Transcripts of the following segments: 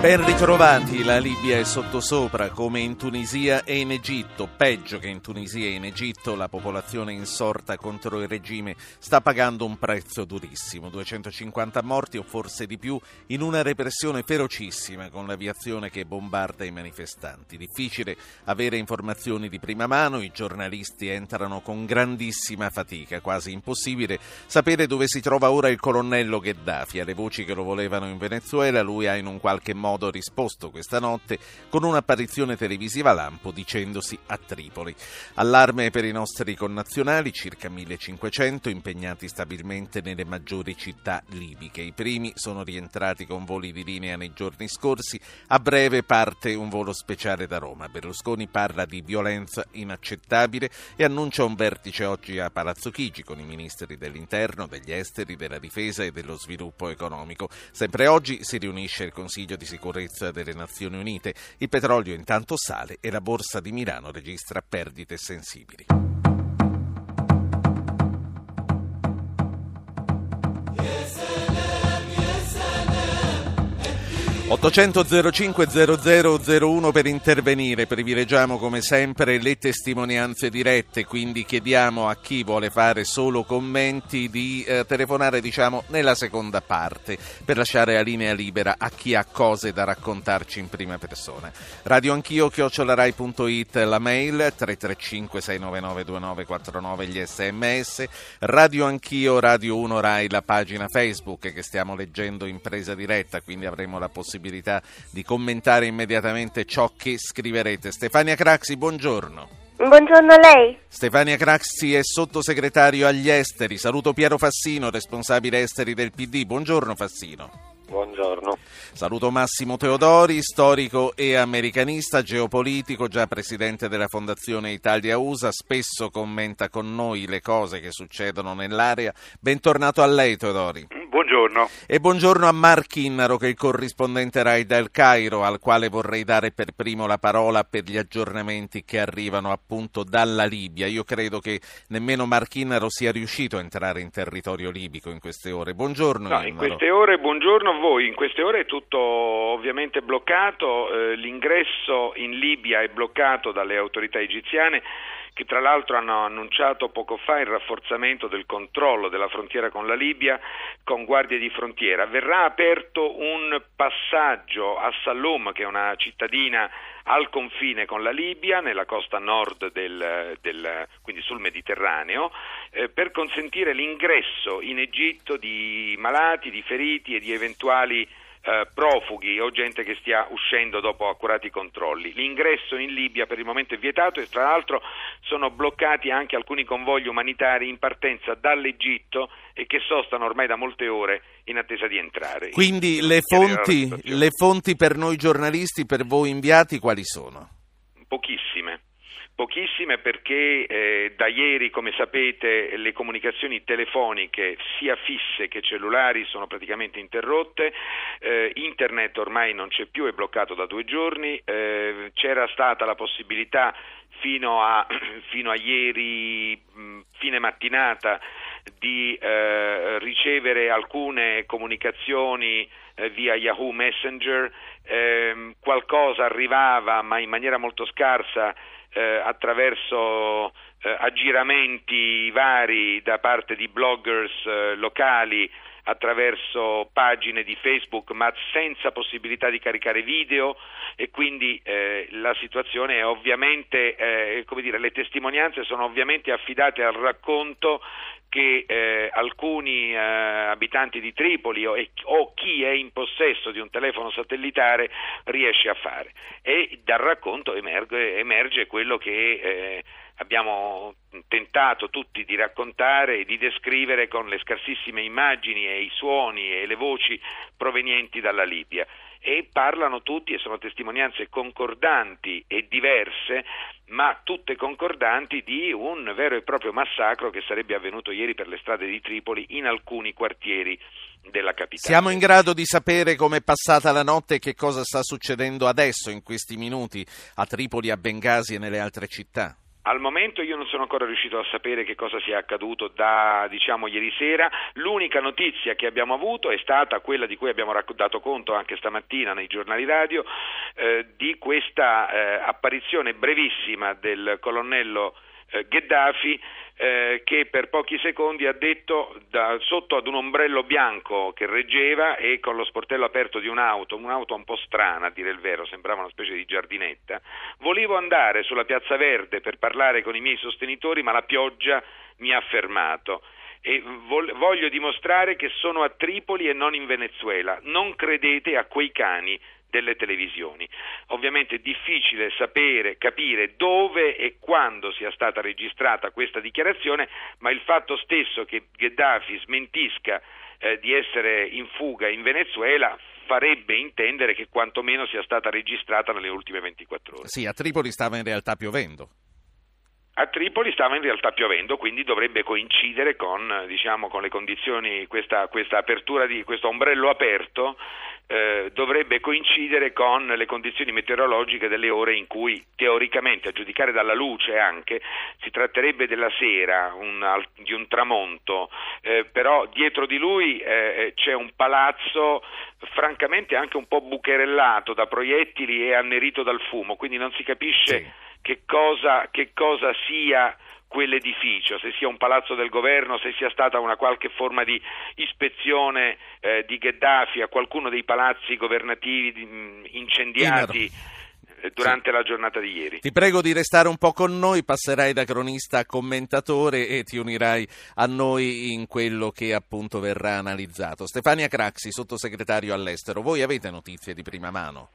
Ben ritrovati, la Libia è sottosopra come in Tunisia e in Egitto, peggio che in Tunisia e in Egitto. La popolazione insorta contro il regime sta pagando un prezzo durissimo, 250 morti o forse di più in una repressione ferocissima con l'aviazione che bombarda i manifestanti. Difficile avere informazioni di prima mano, i giornalisti entrano con grandissima fatica, quasi impossibile sapere dove si trova ora il colonnello Gheddafi. Alle voci che lo volevano in Venezuela, lui ha in un qualche modo risposto questa notte con un'apparizione televisiva lampo dicendosi a Tripoli. Allarme per i nostri connazionali, circa 1500 impegnati stabilmente nelle maggiori città libiche. I primi sono rientrati con voli di linea nei giorni scorsi, a breve parte un volo speciale da Roma. Berlusconi parla di violenza inaccettabile e annuncia un vertice oggi a Palazzo Chigi con i ministri dell'interno, degli esteri, della difesa e dello sviluppo economico. Sempre oggi si riunisce il Consiglio di sicurezza delle Nazioni Unite. Il petrolio intanto sale e la borsa di Milano registra perdite sensibili. *800 05 00 01 per intervenire. Privilegiamo come sempre le testimonianze dirette, quindi chiediamo a chi vuole fare solo commenti di telefonare nella seconda parte per lasciare la linea libera a chi ha cose da raccontarci in prima persona. radioanchio@rai.it la mail, 335 699 2949 gli SMS, radioanchio Radio 1 Rai la pagina Facebook che stiamo leggendo in presa diretta, quindi avremo la possibilità di commentare immediatamente ciò che scriverete. Stefania Craxi, buongiorno. Buongiorno a lei. Stefania Craxi è sottosegretario agli esteri. Saluto Piero Fassino, responsabile esteri del PD. Buongiorno Fassino. Buongiorno. Saluto Massimo Teodori, storico e americanista, geopolitico, già presidente della Fondazione Italia-USA, spesso commenta con noi le cose che succedono nell'area. Bentornato a lei, Teodori. Buongiorno. E buongiorno a Mark Innaro, che è il corrispondente Rai del Cairo, al quale vorrei dare per primo la parola per gli aggiornamenti che arrivano appunto dalla Libia. Io credo che nemmeno Mark Innaro sia riuscito a entrare in territorio libico in queste ore. Buongiorno. No, in queste ore, buongiorno. Voi, in queste ore è tutto ovviamente bloccato, l'ingresso in Libia è bloccato dalle autorità egiziane che tra l'altro hanno annunciato poco fa il rafforzamento del controllo della frontiera con la Libia con guardie di frontiera. Verrà aperto un passaggio a Salum, che è una cittadina al confine con la Libia, nella costa nord quindi sul Mediterraneo, per consentire l'ingresso in Egitto di malati, di feriti e di eventuali profughi o gente che stia uscendo dopo accurati controlli. L'ingresso in Libia per il momento è vietato e tra l'altro sono bloccati anche alcuni convogli umanitari in partenza dall'Egitto e che sostano ormai da molte ore in attesa di entrare. Quindi le fonti per noi giornalisti, per voi inviati, quali sono? Pochissime perché da ieri, come sapete, le comunicazioni telefoniche sia fisse che cellulari sono praticamente interrotte, internet ormai non c'è più, è bloccato da 2 giorni, c'era stata la possibilità fino a ieri fine mattinata di ricevere alcune comunicazioni via Yahoo Messenger, qualcosa arrivava ma in maniera molto scarsa attraverso aggiramenti vari da parte di bloggers locali, attraverso pagine di Facebook, ma senza possibilità di caricare video, e quindi la situazione è ovviamente, le testimonianze sono ovviamente affidate al racconto che alcuni abitanti di Tripoli o chi è in possesso di un telefono satellitare riesce a fare, e dal racconto emerge quello che abbiamo tentato tutti di raccontare e di descrivere con le scarsissime immagini e i suoni e le voci provenienti dalla Libia. E parlano tutti, e sono testimonianze concordanti e diverse, ma tutte concordanti, di un vero e proprio massacro che sarebbe avvenuto ieri per le strade di Tripoli in alcuni quartieri della capitale. Siamo in grado di sapere come è passata la notte e che cosa sta succedendo adesso in questi minuti a Tripoli, a Bengasi e nelle altre città? Al momento io non sono ancora riuscito a sapere che cosa sia accaduto da, diciamo, ieri sera. L'unica notizia che abbiamo avuto è stata quella di cui abbiamo dato conto anche stamattina nei giornali radio, di questa apparizione brevissima del colonnello Gheddafi, che per pochi secondi ha detto, da sotto ad un ombrello bianco che reggeva e con lo sportello aperto di un'auto un po' strana, a dire il vero, sembrava una specie di giardinetta, volevo andare sulla Piazza Verde per parlare con i miei sostenitori, ma la pioggia mi ha fermato e voglio dimostrare che sono a Tripoli e non in Venezuela, non credete a quei cani delle televisioni. Ovviamente è difficile sapere, capire dove e quando sia stata registrata questa dichiarazione, ma il fatto stesso che Gheddafi smentisca di essere in fuga in Venezuela farebbe intendere che quantomeno sia stata registrata nelle ultime 24 ore. Sì, a Tripoli stava in realtà piovendo. A Tripoli stava in realtà piovendo, quindi dovrebbe coincidere con, diciamo, con le condizioni, questa apertura di questo ombrello aperto dovrebbe coincidere con le condizioni meteorologiche delle ore in cui teoricamente, a giudicare dalla luce anche, si tratterebbe della sera, di un tramonto, però dietro di lui c'è un palazzo francamente anche un po' bucherellato da proiettili e annerito dal fumo, quindi non si capisce... Sì. Che cosa sia quell'edificio, se sia un palazzo del governo, se sia stata una qualche forma di ispezione di Gheddafi a qualcuno dei palazzi governativi incendiati durante la giornata di ieri. Ti prego di restare un po' con noi, passerai da cronista a commentatore e ti unirai a noi in quello che appunto verrà analizzato. Stefania Craxi, sottosegretario all'estero, voi avete notizie di prima mano?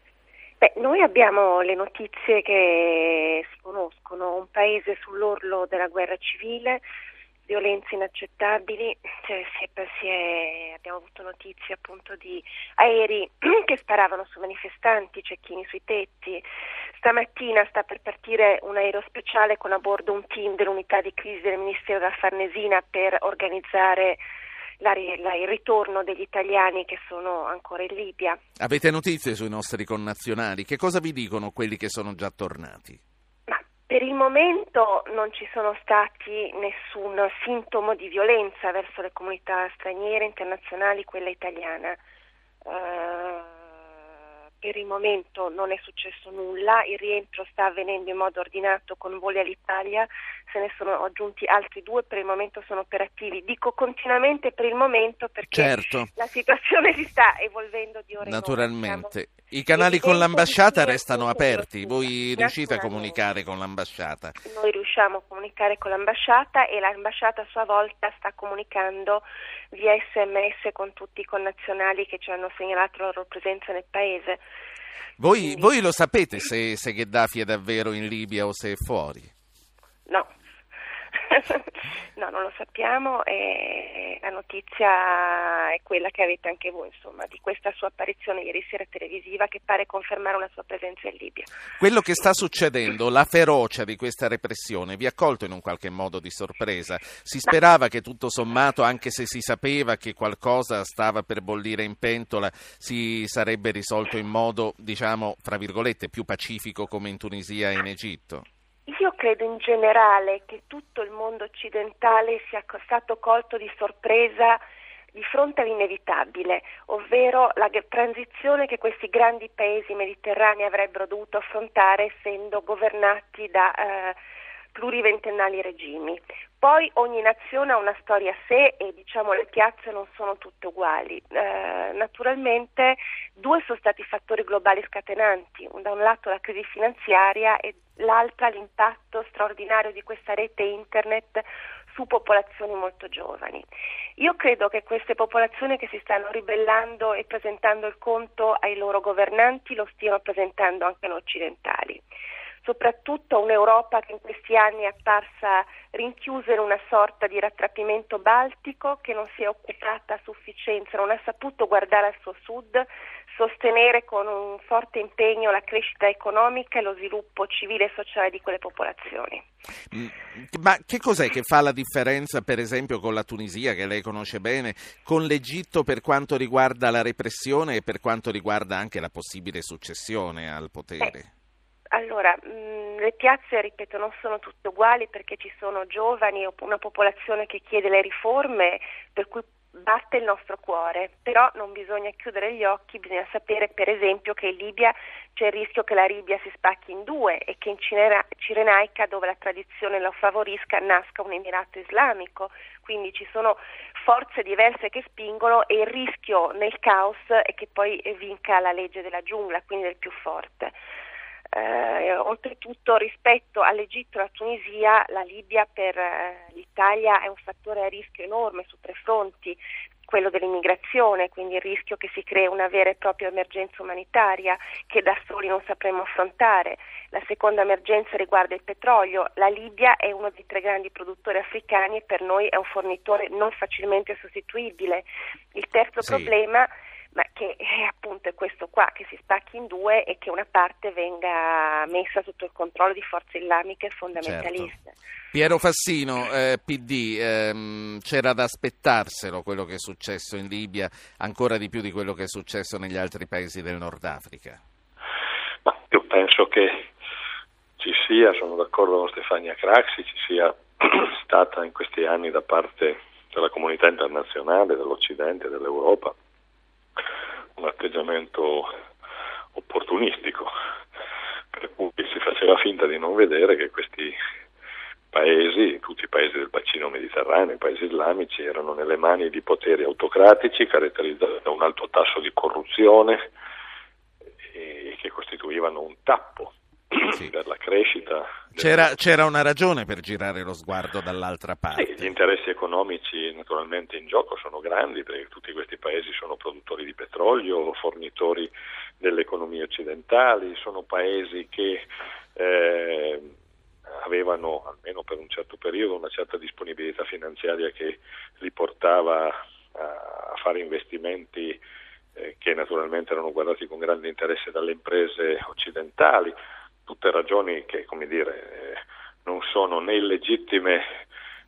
Noi abbiamo le notizie che si conoscono, un paese sull'orlo della guerra civile, violenze inaccettabili, abbiamo avuto notizie appunto di aerei che sparavano su manifestanti, cecchini sui tetti. Stamattina sta per partire un aereo speciale con a bordo un team dell'unità di crisi del Ministero della Farnesina per organizzare il ritorno degli italiani che sono ancora in Libia. Avete notizie sui nostri connazionali? Che cosa vi dicono quelli che sono già tornati? Ma per il momento non ci sono stati nessun sintomo di violenza verso le comunità straniere, internazionali, quella italiana. Per il momento non è successo nulla, il rientro sta avvenendo in modo ordinato con voli all'Italia, se ne sono aggiunti altri 2, per il momento sono operativi. Dico continuamente per il momento perché la situazione si sta evolvendo di ora in ora. Naturalmente. I canali con l'ambasciata restano aperti, voi riuscite a comunicare con l'ambasciata? Noi riusciamo a comunicare con l'ambasciata e l'ambasciata a sua volta sta comunicando via SMS con tutti i connazionali che ci hanno segnalato la loro presenza nel paese. Voi lo sapete se Gheddafi è davvero in Libia o se è fuori? No. No, non lo sappiamo e la notizia è quella che avete anche voi, insomma, di questa sua apparizione ieri sera televisiva che pare confermare una sua presenza in Libia. Quello che sta succedendo, la ferocia di questa repressione, vi ha colto in un qualche modo di sorpresa? Si sperava che tutto sommato, anche se si sapeva che qualcosa stava per bollire in pentola, si sarebbe risolto in modo, diciamo, fra virgolette, più pacifico come in Tunisia e in Egitto? Io credo in generale che tutto il mondo occidentale sia stato colto di sorpresa di fronte all'inevitabile, ovvero la transizione che questi grandi paesi mediterranei avrebbero dovuto affrontare essendo governati da pluriventennali regimi. Poi ogni nazione ha una storia a sé e diciamo le piazze non sono tutte uguali. Naturalmente 2 sono stati fattori globali scatenanti, da un lato la crisi finanziaria e l'altra l'impatto straordinario di questa rete internet su popolazioni molto giovani. Io credo che queste popolazioni che si stanno ribellando e presentando il conto ai loro governanti lo stiano presentando anche noi occidentali. Soprattutto un'Europa che in questi anni è apparsa rinchiusa in una sorta di rattrapimento baltico, che non si è occupata a sufficienza, non ha saputo guardare al suo sud, sostenere con un forte impegno la crescita economica e lo sviluppo civile e sociale di quelle popolazioni. Ma che cos'è che fa la differenza, per esempio, con la Tunisia, che lei conosce bene, con l'Egitto per quanto riguarda la repressione e per quanto riguarda anche la possibile successione al potere? Allora, le piazze, ripeto, non sono tutte uguali perché ci sono giovani, una popolazione che chiede le riforme, per cui batte il nostro cuore, però non bisogna chiudere gli occhi, bisogna sapere per esempio che in Libia c'è il rischio che la Libia si spacchi in due e che in Cirenaica, dove la tradizione lo favorisca, nasca un emirato islamico, quindi ci sono forze diverse che spingono e il rischio nel caos è che poi vinca la legge della giungla, quindi del più forte. Oltretutto rispetto all'Egitto e alla Tunisia, la Libia per l'Italia è un fattore a rischio enorme su tre fronti, quello dell'immigrazione, quindi il rischio che si crei una vera e propria emergenza umanitaria che da soli non sapremo affrontare. La seconda emergenza riguarda il petrolio, la Libia è uno dei tre grandi produttori africani e per noi è un fornitore non facilmente sostituibile. Il terzo problema, ma che appunto è questo qua, che si spacchi in due e che una parte venga messa sotto il controllo di forze islamiche fondamentaliste. Certo. Piero Fassino, PD, c'era da aspettarselo quello che è successo in Libia, ancora di più di quello che è successo negli altri paesi del Nord Africa? Ma io penso che ci sia, sono d'accordo con Stefania Craxi, ci sia stata in questi anni da parte della comunità internazionale, dell'Occidente, dell'Europa, un atteggiamento opportunistico, per cui si faceva finta di non vedere che questi paesi, tutti i paesi del bacino mediterraneo, i paesi islamici, erano nelle mani di poteri autocratici caratterizzati da un alto tasso di corruzione e che costituivano un tappo per la crescita. C'era una ragione per girare lo sguardo dall'altra parte. Sì, gli interessi economici naturalmente in gioco sono grandi perché tutti questi paesi sono produttori di petrolio, fornitori delle economie occidentali, sono paesi che avevano almeno per un certo periodo una certa disponibilità finanziaria che li portava a fare investimenti che naturalmente erano guardati con grande interesse dalle imprese occidentali. Tutte ragioni che, come dire, non sono né illegittime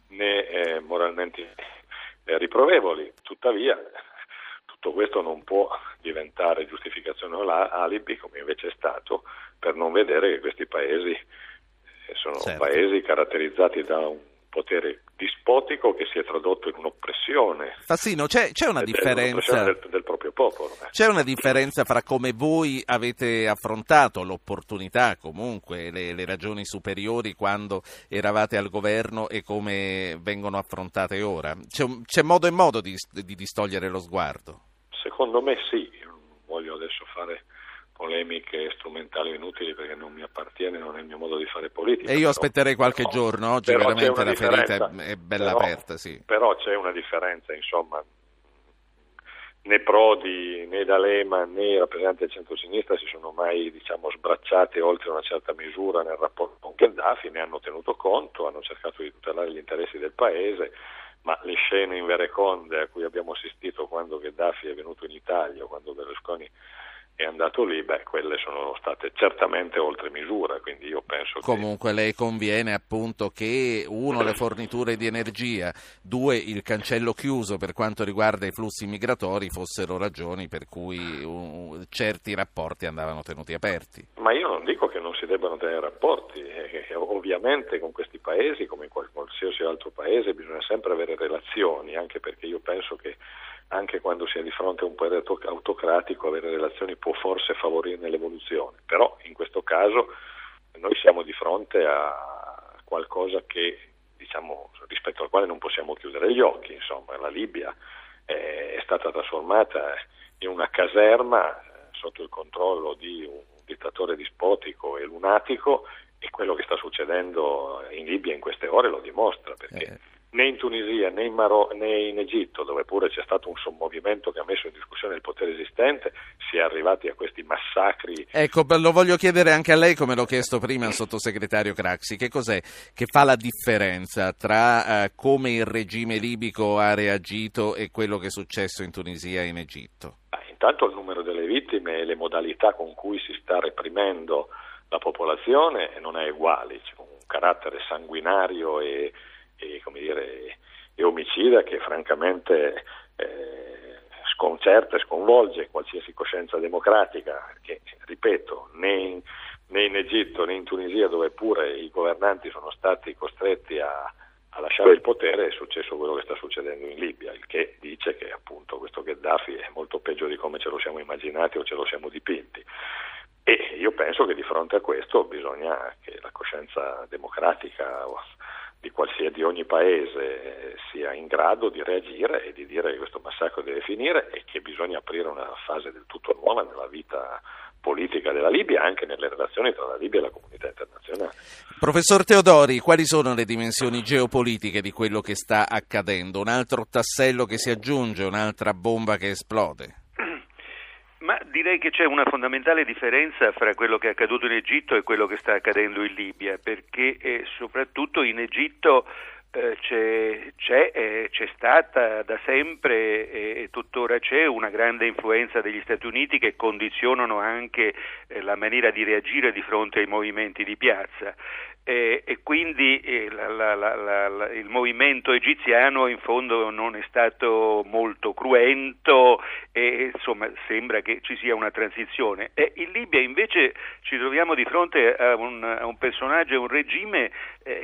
né moralmente riprovevoli. Tuttavia, tutto questo non può diventare giustificazione o alibi, come invece è stato, per non vedere che questi paesi sono paesi caratterizzati da un potere dispotico che si è tradotto in un'oppressione. Fassino, c'è una differenza del proprio popolo. C'è una differenza fra come voi avete affrontato l'opportunità, comunque le ragioni superiori quando eravate al governo e come vengono affrontate ora? C'è modo e modo di distogliere lo sguardo? Secondo me sì. Io non voglio adesso fare polemiche strumentali inutili perché non mi appartiene, non è il mio modo di fare politica. E io aspetterei qualche giorno, oggi veramente la ferita è bella aperta. Sì. Però c'è una differenza, insomma, né Prodi, né D'Alema, né i rappresentanti del centro-sinistra si sono mai, diciamo, sbracciati oltre una certa misura nel rapporto con Gheddafi, ne hanno tenuto conto, hanno cercato di tutelare gli interessi del paese, ma le scene invereconde a cui abbiamo assistito quando Gheddafi è venuto in Italia, quando Berlusconi è andato lì, quelle sono state certamente oltre misura, quindi io penso comunque che... lei conviene appunto che uno, le forniture di energia, due, il cancello chiuso per quanto riguarda i flussi migratori fossero ragioni per cui certi rapporti andavano tenuti aperti. Ma io non dico che non si debbano tenere rapporti, ovviamente con questi paesi, come in qualsiasi altro paese, bisogna sempre avere relazioni, anche perché io penso che anche quando si è di fronte a un potere autocratico avere relazioni può forse favorirne l'evoluzione, però in questo caso noi siamo di fronte a qualcosa che, diciamo, rispetto al quale non possiamo chiudere gli occhi, insomma. La Libia è stata trasformata in una caserma sotto il controllo di un dittatore dispotico e lunatico e quello che sta succedendo in Libia in queste ore lo dimostra, perché né in Tunisia né né in Egitto, dove pure c'è stato un sommovimento che ha messo in discussione il potere esistente, si è arrivati a questi massacri. Ecco, lo voglio chiedere anche a lei, come l'ho chiesto prima al sottosegretario Craxi, che cos'è che fa la differenza tra come il regime libico ha reagito e quello che è successo in Tunisia e in Egitto? Intanto il numero delle vittime e le modalità con cui si sta reprimendo la popolazione non è uguale, c'è un carattere sanguinario e come dire e omicida che francamente sconcerta e sconvolge qualsiasi coscienza democratica, che ripeto né né in Egitto né in Tunisia, dove pure i governanti sono stati costretti a lasciare il potere, è successo quello che sta succedendo in Libia, il che dice che appunto questo Gheddafi è molto peggio di come ce lo siamo immaginati o ce lo siamo dipinti. E io penso che di fronte a questo bisogna che la coscienza democratica di ogni paese sia in grado di reagire e di dire che questo massacro deve finire e che bisogna aprire una fase del tutto nuova nella vita politica della Libia, anche nelle relazioni tra la Libia e la comunità internazionale. Professor Teodori, quali sono le dimensioni geopolitiche di quello che sta accadendo? Un altro tassello che si aggiunge, un'altra bomba che esplode? Ma direi che c'è una fondamentale differenza fra quello che è accaduto in Egitto e quello che sta accadendo in Libia, perché soprattutto in Egitto c'è stata da sempre e tuttora c'è una grande influenza degli Stati Uniti, che condizionano anche la maniera di reagire di fronte ai movimenti di piazza. E quindi il movimento egiziano in fondo non è stato molto cruento e insomma sembra che ci sia una transizione. In Libia invece ci troviamo di fronte a un personaggio e un regime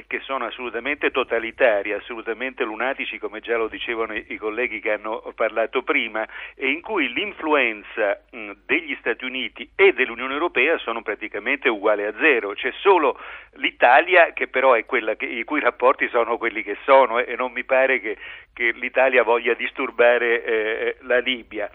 che sono assolutamente totalitari, assolutamente lunatici, come già lo dicevano i colleghi che hanno parlato prima, e in cui l'influenza degli Stati Uniti e dell'Unione Europea sono praticamente uguali a zero. C'è solo l'Italia, che però è quella i cui rapporti sono quelli che sono, e non mi pare che l'Italia voglia disturbare la Libia.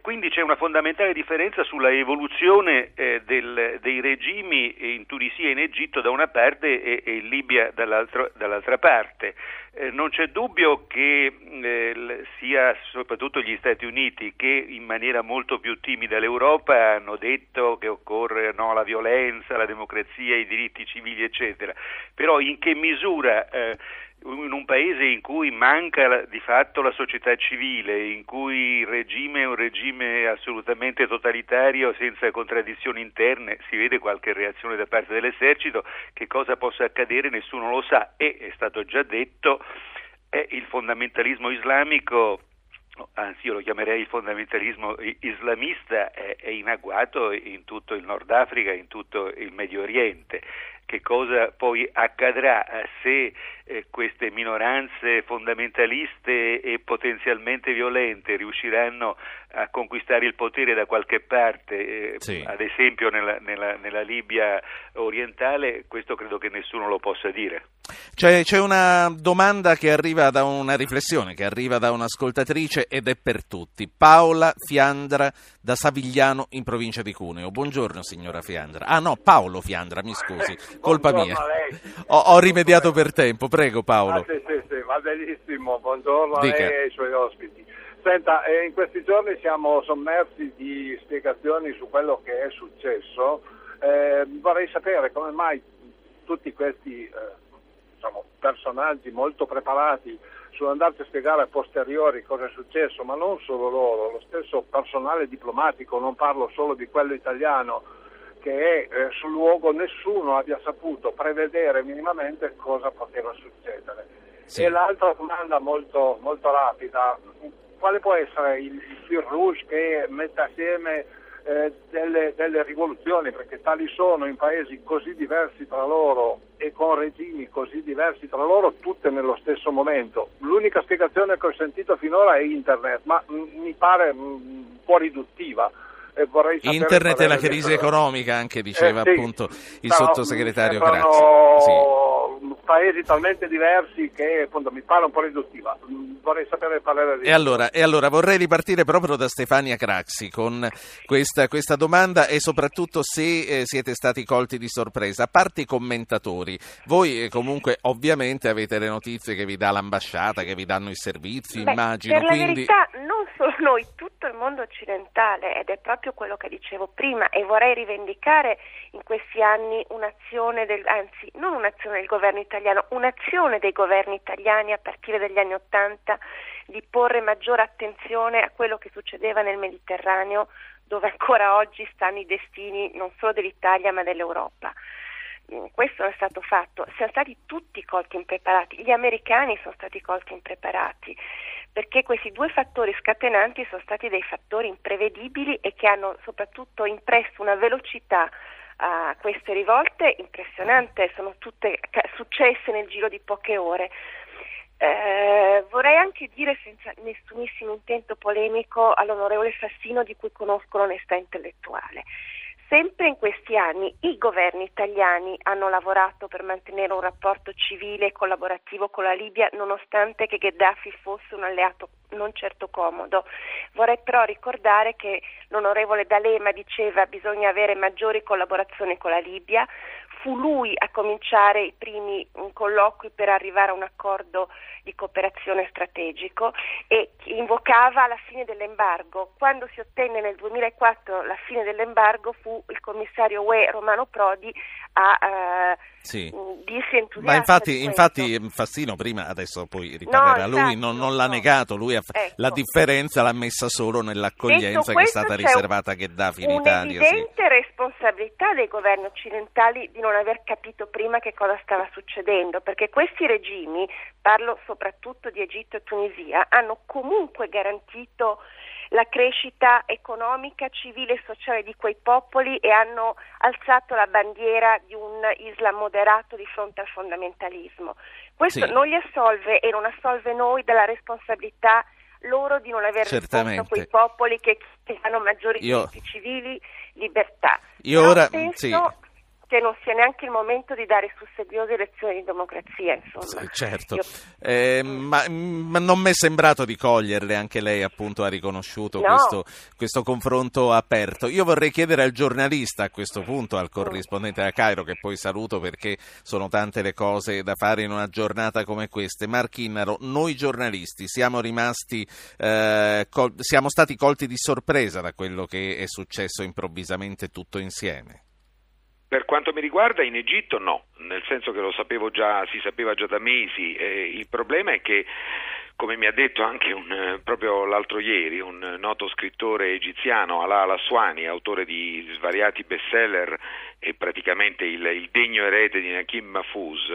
Quindi c'è una fondamentale differenza sulla evoluzione dei regimi in Tunisia e in Egitto da una parte e in Libia dall'altra parte. Non c'è dubbio che sia soprattutto gli Stati Uniti, che in maniera molto più timida l'Europa, hanno detto che occorre la violenza, la democrazia, i diritti civili eccetera, però in che misura in un paese in cui manca di fatto la società civile, in cui il regime è un regime assolutamente totalitario, senza contraddizioni interne, si vede qualche reazione da parte dell'esercito, che cosa possa accadere nessuno lo sa, e è stato già detto, è il fondamentalismo islamico, anzi io lo chiamerei il fondamentalismo islamista, è in agguato in tutto il Nord Africa, in tutto il Medio Oriente. Che cosa poi accadrà se queste minoranze fondamentaliste e potenzialmente violente riusciranno a conquistare il potere da qualche parte, sì. Ad esempio nella Libia orientale, questo credo che nessuno lo possa dire. C'è una domanda che arriva da una riflessione, che arriva da un'ascoltatrice, ed è per tutti. Paola Fiandra da Savigliano in provincia di Cuneo. Buongiorno signora Fiandra. Ah no, Paolo Fiandra, mi scusi. Colpa mia, ho rimediato per tempo, prego Paolo. Ah, sì, va benissimo, buongiorno. Dica. A lei e ai suoi ospiti. Senta, in questi giorni siamo sommersi di spiegazioni su quello che è successo, vorrei sapere come mai tutti questi personaggi molto preparati sull'andarci a spiegare a posteriori cosa è successo, ma non solo loro, lo stesso personale diplomatico, non parlo solo di quello italiano, che sul luogo nessuno abbia saputo prevedere minimamente cosa poteva succedere. Sì. E l'altra domanda molto, molto rapida, quale può essere il fil rouge che metta assieme delle rivoluzioni, perché tali sono in paesi così diversi tra loro e con regimi così diversi tra loro, tutte nello stesso momento? L'unica spiegazione che ho sentito finora è internet, ma mi pare un po' riduttiva. E internet e la crisi economica, anche diceva appunto il sottosegretario Craxi. Sì. Paesi talmente diversi che appunto mi pare un po' riduttiva. Vorrei sapere il parere di... E allora vorrei ripartire proprio da Stefania Craxi con questa domanda, e soprattutto se siete stati colti di sorpresa. A parte i commentatori, voi comunque ovviamente avete le notizie che vi dà l'ambasciata, che vi danno i servizi, immagino. Per la verità non solo noi, tutto il mondo occidentale, ed è proprio quello che dicevo prima, e vorrei rivendicare in questi anni non un'azione del governo italiano, un'azione dei governi italiani a partire dagli anni '80 di porre maggiore attenzione a quello che succedeva nel Mediterraneo, dove ancora oggi stanno i destini non solo dell'Italia ma dell'Europa. Questo è stato fatto, siamo stati tutti colti impreparati, gli americani sono stati colti impreparati, perché questi due fattori scatenanti sono stati dei fattori imprevedibili e che hanno soprattutto impresso una velocità a queste rivolte impressionante, sono tutte successe nel giro di poche ore. Vorrei anche dire, senza nessunissimo intento polemico, all'onorevole Fassino, di cui conosco l'onestà intellettuale. Sempre in questi anni i governi italiani hanno lavorato per mantenere un rapporto civile e collaborativo con la Libia, nonostante che Gheddafi fosse un alleato non certo comodo. Vorrei però ricordare che l'onorevole D'Alema diceva bisogna avere maggiori collaborazioni con la Libia. Fu lui a cominciare i primi colloqui per arrivare a un accordo di cooperazione strategico e invocava la fine dell'embargo. Quando si ottenne nel 2004 la fine dell'embargo, fu il commissario UE Romano Prodi a sì. Dirsi entusiasta. Ma infatti Fassino prima, adesso poi riparlerà, no, lui non l'ha negato, lui ecco. La differenza l'ha messa solo nell'accoglienza che è stata riservata a Gheddafi in Italia. Un'evidente responsabilità dei governi occidentali di non aver capito prima che cosa stava succedendo, perché questi regimi, parlo soprattutto di Egitto e Tunisia, hanno comunque garantito la crescita economica, civile e sociale di quei popoli e hanno alzato la bandiera di un Islam moderato di fronte al fondamentalismo. Questo sì. Non li assolve e non assolve noi dalla responsabilità loro di non aver risposto quei popoli che hanno maggiori diritti civili, libertà. Che non sia neanche il momento di dare susseguiose lezioni di democrazia, insomma. Sì, certo. Ma non mi è sembrato di coglierle, anche lei appunto ha riconosciuto questo confronto aperto. Io vorrei chiedere al giornalista a questo punto, al corrispondente da Cairo, che poi saluto perché sono tante le cose da fare in una giornata come queste, Mark Innaro, noi giornalisti siamo rimasti siamo stati colti di sorpresa da quello che è successo improvvisamente tutto insieme. Per quanto mi riguarda, in Egitto no, nel senso che si sapeva già da mesi. Il problema è che, come mi ha detto anche proprio l'altro ieri un noto scrittore egiziano, Alaa Al Aswany, autore di svariati bestseller e praticamente il degno erede di Nakim Mahfouz,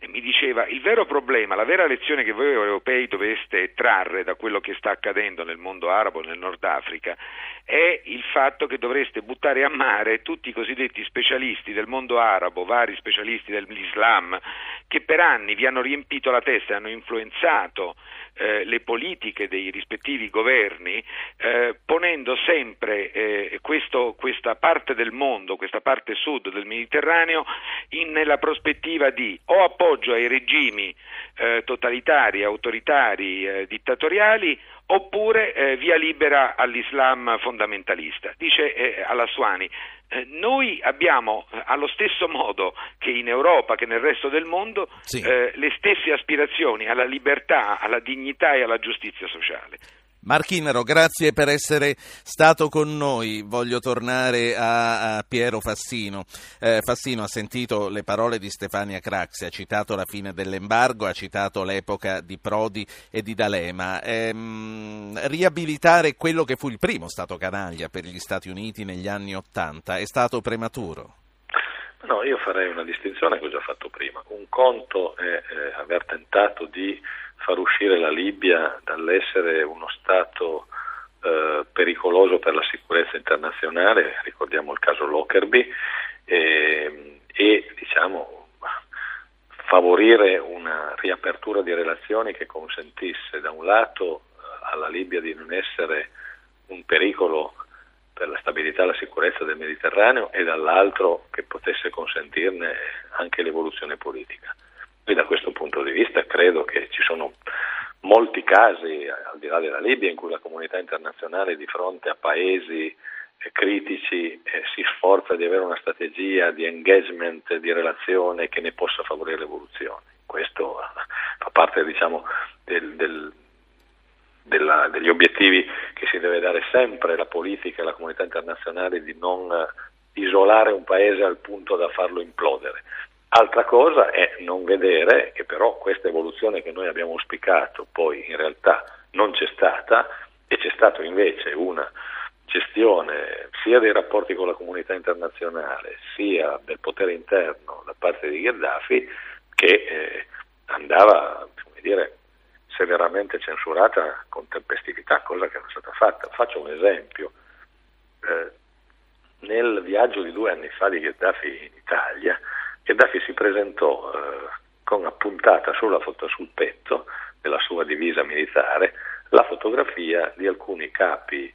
mi diceva il vero problema, la vera lezione che voi europei doveste trarre da quello che sta accadendo nel mondo arabo e nel Nord Africa è il fatto che dovreste buttare a mare tutti i cosiddetti specialisti del mondo arabo, vari specialisti dell'Islam, che per anni vi hanno riempito la testa e hanno influenzato le politiche dei rispettivi governi, ponendo sempre questa parte del mondo, questa parte sud del Mediterraneo, nella prospettiva di o appoggio ai regimi totalitari, autoritari, dittatoriali, oppure via libera all'Islam fondamentalista. Dice Al Aswany, noi abbiamo allo stesso modo che in Europa, che nel resto del mondo, le stesse aspirazioni alla libertà, alla dignità e alla giustizia sociale. Mark Innaro, grazie per essere stato con noi. Voglio tornare a Piero Fassino. Fassino ha sentito le parole di Stefania Craxi, ha citato la fine dell'embargo, ha citato l'epoca di Prodi e di D'Alema. Riabilitare quello che fu il primo Stato canaglia per gli Stati Uniti negli anni '80 è stato prematuro? No, io farei una distinzione che ho già fatto prima. Un conto è aver tentato di far uscire la Libia dall'essere uno Stato pericoloso per la sicurezza internazionale, ricordiamo il caso Lockerbie, e diciamo favorire una riapertura di relazioni che consentisse da un lato alla Libia di non essere un pericolo per la stabilità e la sicurezza del Mediterraneo e dall'altro che potesse consentirne anche l'evoluzione politica. E da questo punto di vista credo che ci sono molti casi, al di là della Libia, in cui la comunità internazionale di fronte a paesi critici si sforza di avere una strategia di engagement, di relazione che ne possa favorire l'evoluzione. Questo fa parte, diciamo, degli obiettivi che si deve dare sempre la politica e la comunità internazionale, di non isolare un paese al punto da farlo implodere. Altra cosa è non vedere che però questa evoluzione che noi abbiamo auspicato poi in realtà non c'è stata, e c'è stata invece una gestione sia dei rapporti con la comunità internazionale sia del potere interno da parte di Gheddafi che andava, come dire, severamente censurata con tempestività, cosa che non è stata fatta. Faccio un esempio. nel viaggio di 2 anni fa di Gheddafi in Italia, Gheddafi si presentò con appuntata sul petto della sua divisa militare la fotografia di alcuni capi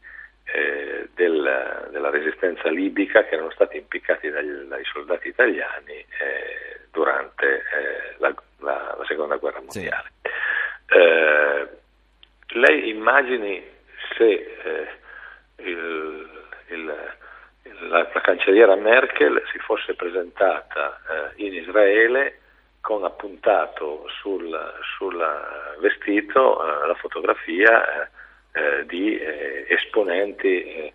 della resistenza libica che erano stati impiccati dai soldati italiani durante la seconda guerra mondiale. Sì. Lei immagini se la cancelliera Merkel si fosse presentata in Israele con appuntato sul vestito la fotografia di esponenti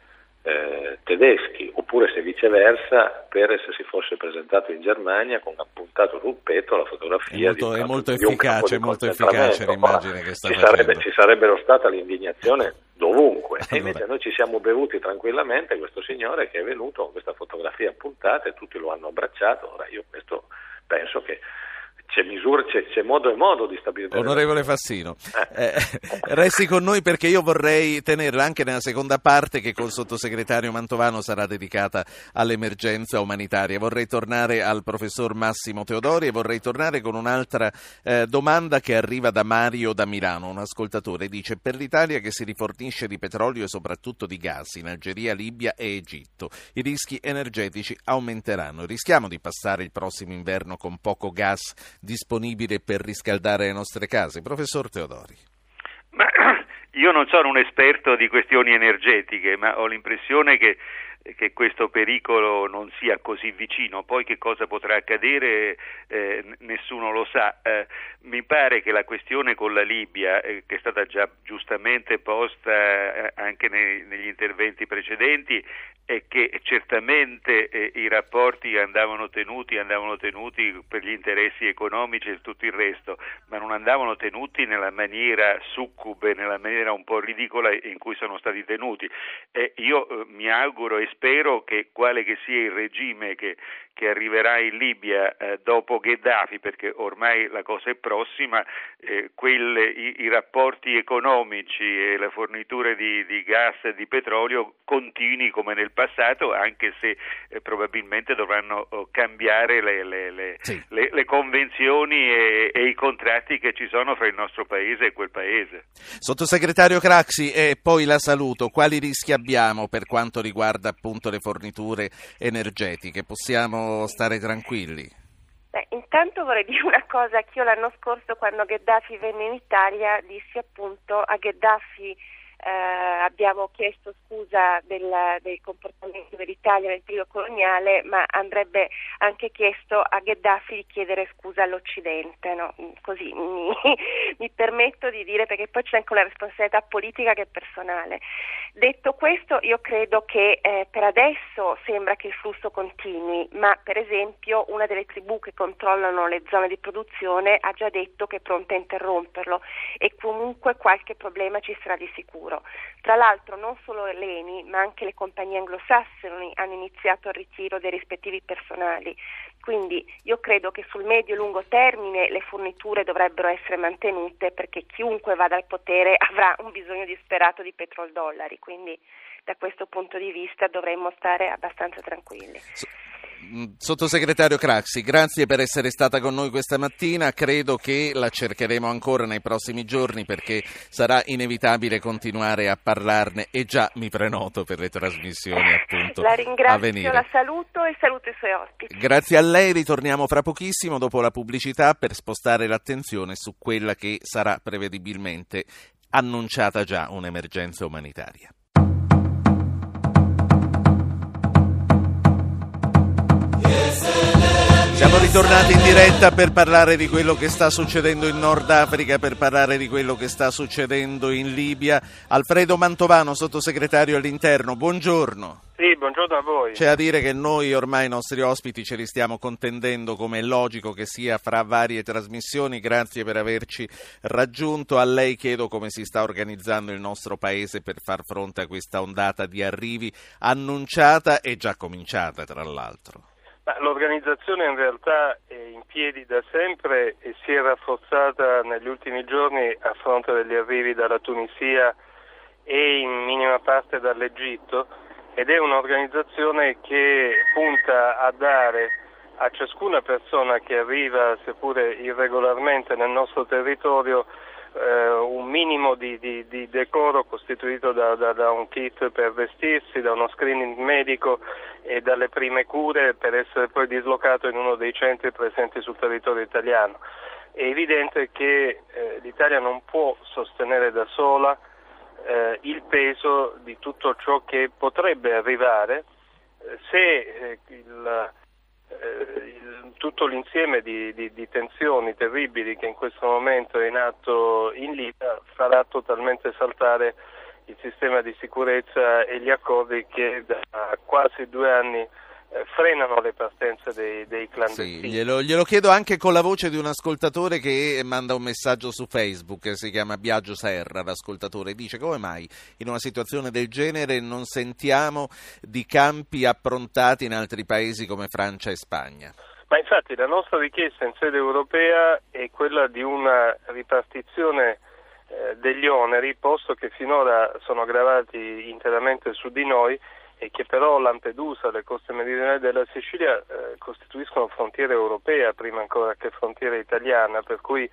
tedeschi, oppure se viceversa Peres si fosse presentato in Germania con appuntato sul petto la fotografia è molto efficace l'immagine che sta facendo. Ci sarebbero stata l'indignazione dovunque, e invece noi ci siamo bevuti tranquillamente questo signore che è venuto con questa fotografia appuntata e tutti lo hanno abbracciato. Ora io questo penso che c'è modo e modo di stabilire. Onorevole Fassino, resti con noi perché io vorrei tenerla anche nella seconda parte che col sottosegretario Mantovano sarà dedicata all'emergenza umanitaria. Vorrei tornare al professor Massimo Teodori e vorrei tornare con un'altra domanda che arriva da Mario da Milano, un ascoltatore. Dice: per l'Italia che si rifornisce di petrolio e soprattutto di gas in Algeria, Libia e Egitto, i rischi energetici aumenteranno. Rischiamo di passare il prossimo inverno con poco gas disponibile per riscaldare le nostre case. Professor Teodori. Ma io non sono un esperto di questioni energetiche, ma ho l'impressione che questo pericolo non sia così vicino. Poi che cosa potrà accadere nessuno lo sa. Mi pare che la questione con la Libia, che è stata già giustamente posta anche negli interventi precedenti, è che certamente i rapporti andavano tenuti per gli interessi economici e tutto il resto, ma non andavano tenuti nella maniera succube, nella maniera un po' ridicola in cui sono stati tenuti. Io mi auguro e spero che, quale che sia il regime che arriverà in Libia dopo Gheddafi, perché ormai la cosa è prossima, i rapporti economici e la fornitura di gas e di petrolio continui come nel passato, anche se probabilmente dovranno cambiare le convenzioni e i contratti che ci sono fra il nostro paese e quel paese. Sottosegretario Craxi, e poi la saluto, quali rischi abbiamo per quanto riguarda appunto le forniture energetiche? Possiamo stare tranquilli? Intanto vorrei dire una cosa, che io l'anno scorso, quando Gheddafi venne in Italia, dissi appunto a Gheddafi abbiamo chiesto scusa dei comportamenti dell'Italia nel periodo coloniale, ma andrebbe anche chiesto a Gheddafi di chiedere scusa all'Occidente, no? Così mi permetto di dire, perché poi c'è anche una responsabilità politica che è personale. Detto questo, io credo che per adesso sembra che il flusso continui, ma per esempio una delle tribù che controllano le zone di produzione ha già detto che è pronta a interromperlo, e comunque qualche problema ci sarà di sicuro. Tra l'altro non solo l'Eni, ma anche le compagnie anglosassoni hanno iniziato il ritiro dei rispettivi personali, quindi io credo che sul medio e lungo termine le forniture dovrebbero essere mantenute, perché chiunque vada al potere avrà un bisogno disperato di petrodollari, quindi da questo punto di vista dovremmo stare abbastanza tranquilli. Sottosegretario Craxi, grazie per essere stata con noi questa mattina. Credo che la cercheremo ancora nei prossimi giorni, perché sarà inevitabile continuare a parlarne, e già mi prenoto per le trasmissioni appunto a venire. La ringrazio, la saluto e saluto i suoi ospiti. Grazie a lei, ritorniamo fra pochissimo dopo la pubblicità per spostare l'attenzione su quella che sarà prevedibilmente annunciata già un'emergenza umanitaria. Siamo ritornati in diretta per parlare di quello che sta succedendo in Nord Africa, per parlare di quello che sta succedendo in Libia. Alfredo Mantovano, sottosegretario all'interno, buongiorno. Sì, buongiorno a voi. C'è a dire che noi ormai i nostri ospiti ce li stiamo contendendo, come è logico che sia, fra varie trasmissioni. Grazie per averci raggiunto. A lei chiedo come si sta organizzando il nostro paese per far fronte a questa ondata di arrivi annunciata e già cominciata, tra l'altro. L'organizzazione in realtà è in piedi da sempre e si è rafforzata negli ultimi giorni a fronte degli arrivi dalla Tunisia e in minima parte dall'Egitto, ed è un'organizzazione che punta a dare a ciascuna persona che arriva, seppure irregolarmente, nel nostro territorio un minimo di decoro costituito da un kit per vestirsi, da uno screening medico e dalle prime cure, per essere poi dislocato in uno dei centri presenti sul territorio italiano. È evidente che l'Italia non può sostenere da sola il peso di tutto ciò che potrebbe arrivare se tutto l'insieme di tensioni terribili che in questo momento è in atto in Libia farà totalmente saltare il sistema di sicurezza e gli accordi che da quasi 2 anni frenano le partenze dei clandestini. Sì, glielo chiedo anche con la voce di un ascoltatore che manda un messaggio su Facebook, si chiama Biagio Serra l'ascoltatore, dice: come mai in una situazione del genere non sentiamo di campi approntati in altri paesi come Francia e Spagna? Ma infatti la nostra richiesta in sede europea è quella di una ripartizione degli oneri, posto che finora sono gravati interamente su di noi e che però Lampedusa, le coste meridionali della Sicilia costituiscono frontiera europea prima ancora che frontiera italiana, per cui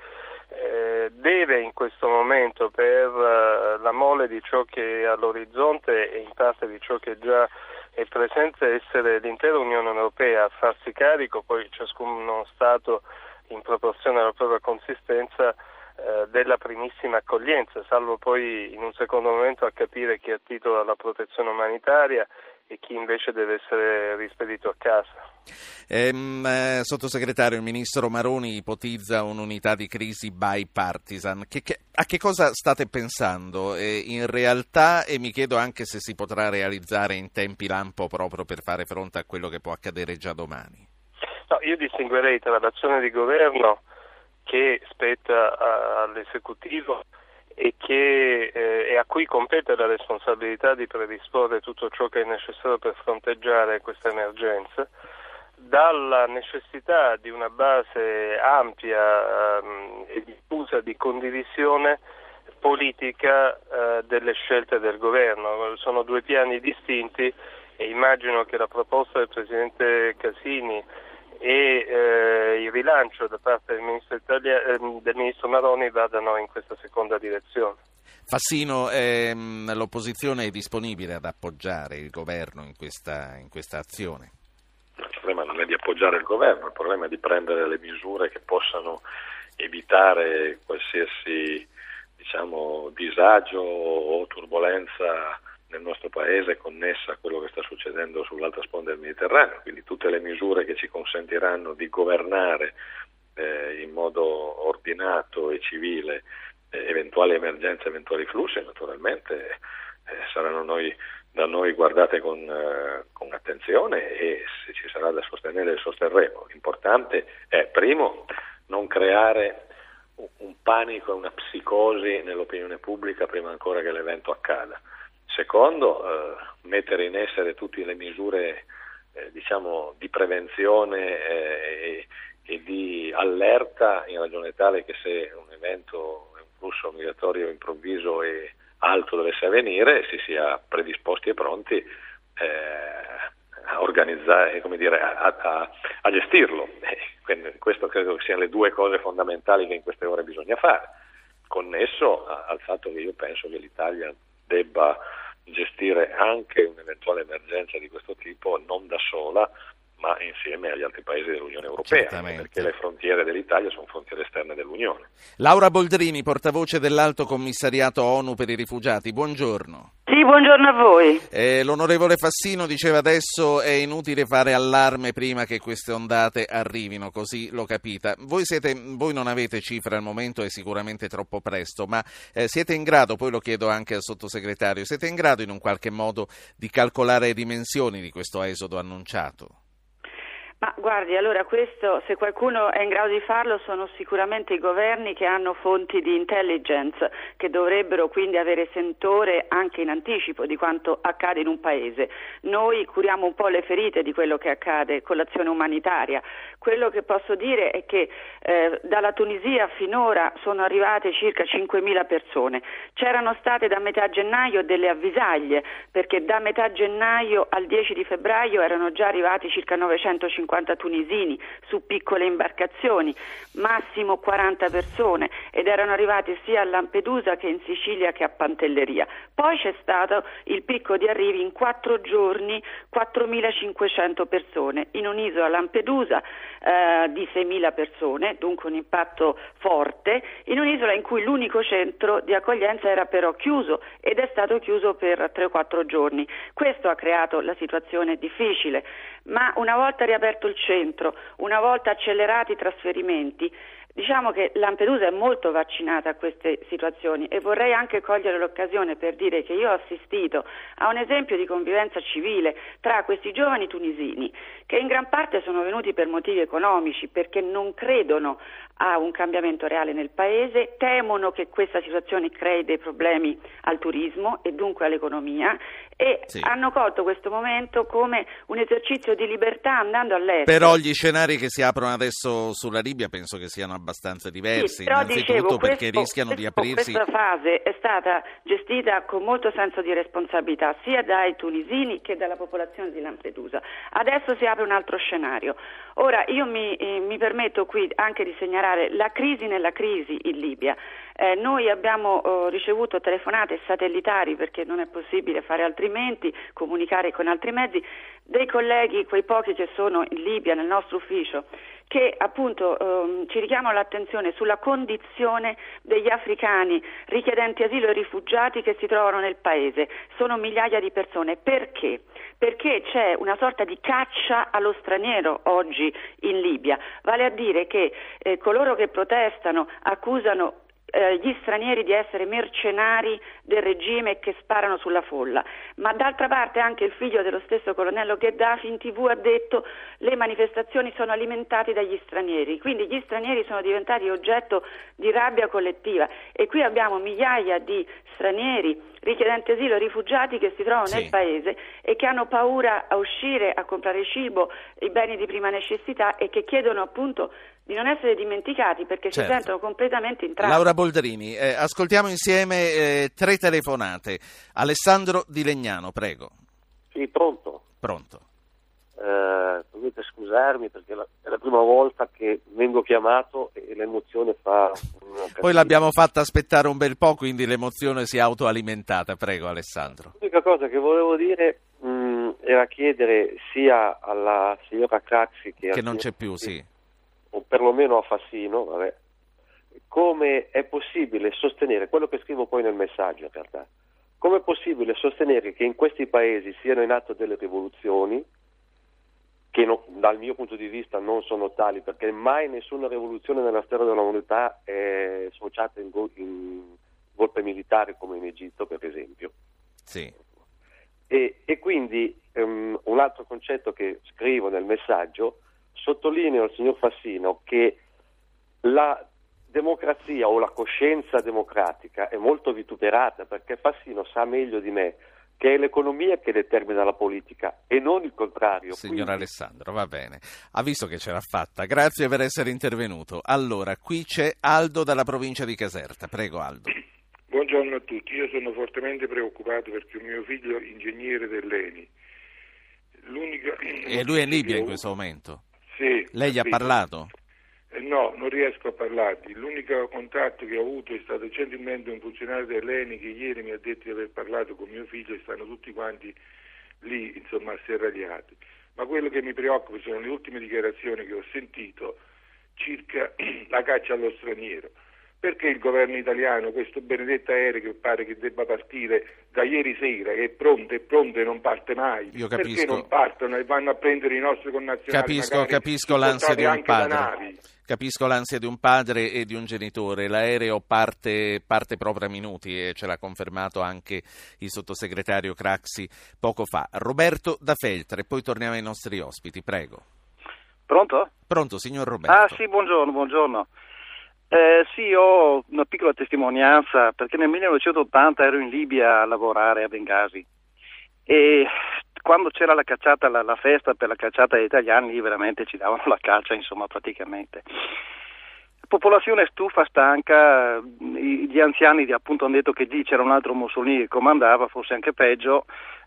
deve in questo momento, per la mole di ciò che è all'orizzonte e in parte di ciò che già è presente, essere l'intera Unione Europea a farsi carico, poi ciascuno Stato in proporzione alla propria consistenza, della primissima accoglienza, salvo poi in un secondo momento a capire chi ha titolo alla protezione umanitaria e chi invece deve essere rispedito a casa. Sottosegretario, il ministro Maroni ipotizza un'unità di crisi bipartisan. A che cosa state pensando in realtà, e mi chiedo anche se si potrà realizzare in tempi lampo proprio per fare fronte a quello che può accadere già domani? No, io distinguerei tra l'azione di governo che spetta all'esecutivo e che a cui compete la responsabilità di predisporre tutto ciò che è necessario per fronteggiare questa emergenza, dalla necessità di una base ampia e diffusa di condivisione politica delle scelte del governo. Sono 2 piani distinti e immagino che la proposta del presidente Casini e il rilancio da parte del ministro Maroni vadano in questa seconda direzione. Fassino, l'opposizione è disponibile ad appoggiare il governo in questa azione? Il problema non è di appoggiare il governo, il problema è di prendere le misure che possano evitare qualsiasi, disagio o turbolenza nel nostro paese connessa a quello che sta succedendo sull'altra sponda del Mediterraneo, quindi tutte le misure che ci consentiranno di governare in modo ordinato e civile eventuali emergenze, eventuali flussi, naturalmente saranno da noi guardate con attenzione, e se ci sarà da sostenere le sosterremo. L'importante è, primo, non creare un panico e una psicosi nell'opinione pubblica prima ancora che l'evento accada. Secondo, mettere in essere tutte le misure di prevenzione e di allerta, in ragione tale che se un evento, un flusso migratorio improvviso e alto dovesse avvenire, si sia predisposti e pronti a organizzare, a gestirlo. Questo credo che siano le 2 cose fondamentali che in queste ore bisogna fare, connesso al fatto che io penso che l'Italia debba gestire anche un'eventuale emergenza di questo tipo non da sola, ma insieme agli altri paesi dell'Unione Europea. Certamente. Perché le frontiere dell'Italia sono frontiere esterne dell'Unione. Laura Boldrini, portavoce dell'Alto Commissariato ONU per i rifugiati, buongiorno. Sì, buongiorno a voi. L'onorevole Fassino diceva adesso è inutile fare allarme prima che queste ondate arrivino, così l'ho capita. Voi non avete cifre al momento, è sicuramente troppo presto, ma siete in grado, poi lo chiedo anche al sottosegretario, siete in grado in un qualche modo di calcolare le dimensioni di questo esodo annunciato? Ma guardi, allora questo, se qualcuno è in grado di farlo, sono sicuramente i governi che hanno fonti di intelligence, che dovrebbero quindi avere sentore anche in anticipo di quanto accade in un paese. Noi curiamo un po' le ferite di quello che accade con l'azione umanitaria. Quello che posso dire è che dalla Tunisia finora sono arrivate circa 5.000 persone. C'erano state da metà gennaio delle avvisaglie, perché da metà gennaio al 10 di febbraio erano già arrivati circa 950 tunisini su piccole imbarcazioni, massimo 40 persone, ed erano arrivati sia a Lampedusa che in Sicilia che a Pantelleria. Poi c'è stato il picco di arrivi in 4 giorni, 4.500 persone, in un'isola Lampedusa di 6.000 persone, dunque un impatto forte, in un'isola in cui l'unico centro di accoglienza era però chiuso ed è stato chiuso per 3 o 4 giorni. Questo ha creato la situazione difficile, ma una volta riaperto il centro, una volta accelerati i trasferimenti, diciamo che Lampedusa è molto vaccinata a queste situazioni, e vorrei anche cogliere l'occasione per dire che io ho assistito a un esempio di convivenza civile tra questi giovani tunisini, che in gran parte sono venuti per motivi economici, perché non credono a un cambiamento reale nel paese, temono che questa situazione crei dei problemi al turismo e dunque all'economia, e hanno colto questo momento come un esercizio di libertà andando all'estero. Però gli scenari che si aprono adesso sulla Libia penso che siano abbastanza diversi, però innanzitutto dicevo, perché rischiano di aprirsi. Questa fase è stata gestita con molto senso di responsabilità sia dai tunisini che dalla popolazione di Lampedusa. Adesso si apre un altro scenario. Ora io mi permetto qui anche di segnalare la crisi nella crisi in Libia. Noi abbiamo ricevuto telefonate satellitari, perché non è possibile fare altrimenti, comunicare con altri mezzi, dei colleghi, quei pochi che sono in Libia nel nostro ufficio, che appunto ci richiamano l'attenzione sulla condizione degli africani richiedenti asilo e rifugiati che si trovano nel paese. Sono migliaia di persone. Perché? Perché c'è una sorta di caccia allo straniero oggi in Libia, vale a dire che coloro che protestano accusano gli stranieri di essere mercenari del regime che sparano sulla folla, ma d'altra parte anche il figlio dello stesso colonnello Gheddafi in TV ha detto: le manifestazioni sono alimentate dagli stranieri, quindi gli stranieri sono diventati oggetto di rabbia collettiva, e qui abbiamo migliaia di stranieri richiedenti asilo, rifugiati che si trovano nel paese e che hanno paura a uscire a comprare cibo, i beni di prima necessità, e che chiedono appunto di non essere dimenticati, perché si sentono completamente in trappola. Laura Boldrini, ascoltiamo insieme 3 telefonate. Alessandro di Legnano, prego. Sì, pronto. Dovete scusarmi perché è la prima volta che vengo chiamato e l'emozione fa... Poi l'abbiamo fatta aspettare un bel po', quindi l'emozione si è autoalimentata. Prego Alessandro. L'unica cosa che volevo dire era chiedere sia alla signora Craxi che non c'è più, o perlomeno a Fassino, come è possibile sostenere, quello che scrivo poi nel messaggio in realtà, come è possibile sostenere che in questi paesi siano in atto delle rivoluzioni, che dal mio punto di vista non sono tali, perché mai nessuna rivoluzione nella storia della umanità è sfociata in golpe militare come in Egitto, per esempio. E quindi un altro concetto che scrivo nel messaggio, sottolineo al signor Fassino che la democrazia o la coscienza democratica è molto vituperata, perché Fassino sa meglio di me che è l'economia che determina la politica e non il contrario. Signor Alessandro, va bene, ha visto che ce l'ha fatta, grazie per essere intervenuto. Allora, qui c'è Aldo dalla provincia di Caserta, prego Aldo. Buongiorno a tutti, io sono fortemente preoccupato perché un mio figlio è ingegnere dell'Eni. E lui è in Libia in questo momento? Sì. Lei gli ha parlato? No, non riesco a parlarti. L'unico contatto che ho avuto è stato gentilmente un funzionario dell'Eni che ieri mi ha detto di aver parlato con mio figlio, e stanno tutti quanti lì, insomma, asserragliati. Ma quello che mi preoccupa sono le ultime dichiarazioni che ho sentito circa la caccia allo straniero. Perché il governo italiano, questo benedetto aereo che pare che debba partire da ieri sera, che è pronto e non parte mai? Io capisco. Perché non partono e vanno a prendere i nostri connazionali? Capisco l'ansia di un padre. Capisco l'ansia di un padre e di un genitore. L'aereo parte proprio a minuti, e ce l'ha confermato anche il sottosegretario Craxi poco fa. Roberto da Feltre, poi torniamo ai nostri ospiti, prego. Pronto? Pronto, signor Roberto. Ah sì, buongiorno. Sì, ho una piccola testimonianza, perché nel 1980 ero in Libia a lavorare a Bengasi e quando c'era la cacciata, la festa per la cacciata degli italiani, lì veramente ci davano la caccia, insomma, praticamente. Popolazione stufa, stanca, gli anziani appunto hanno detto che lì c'era un altro Mussolini che comandava, forse anche peggio.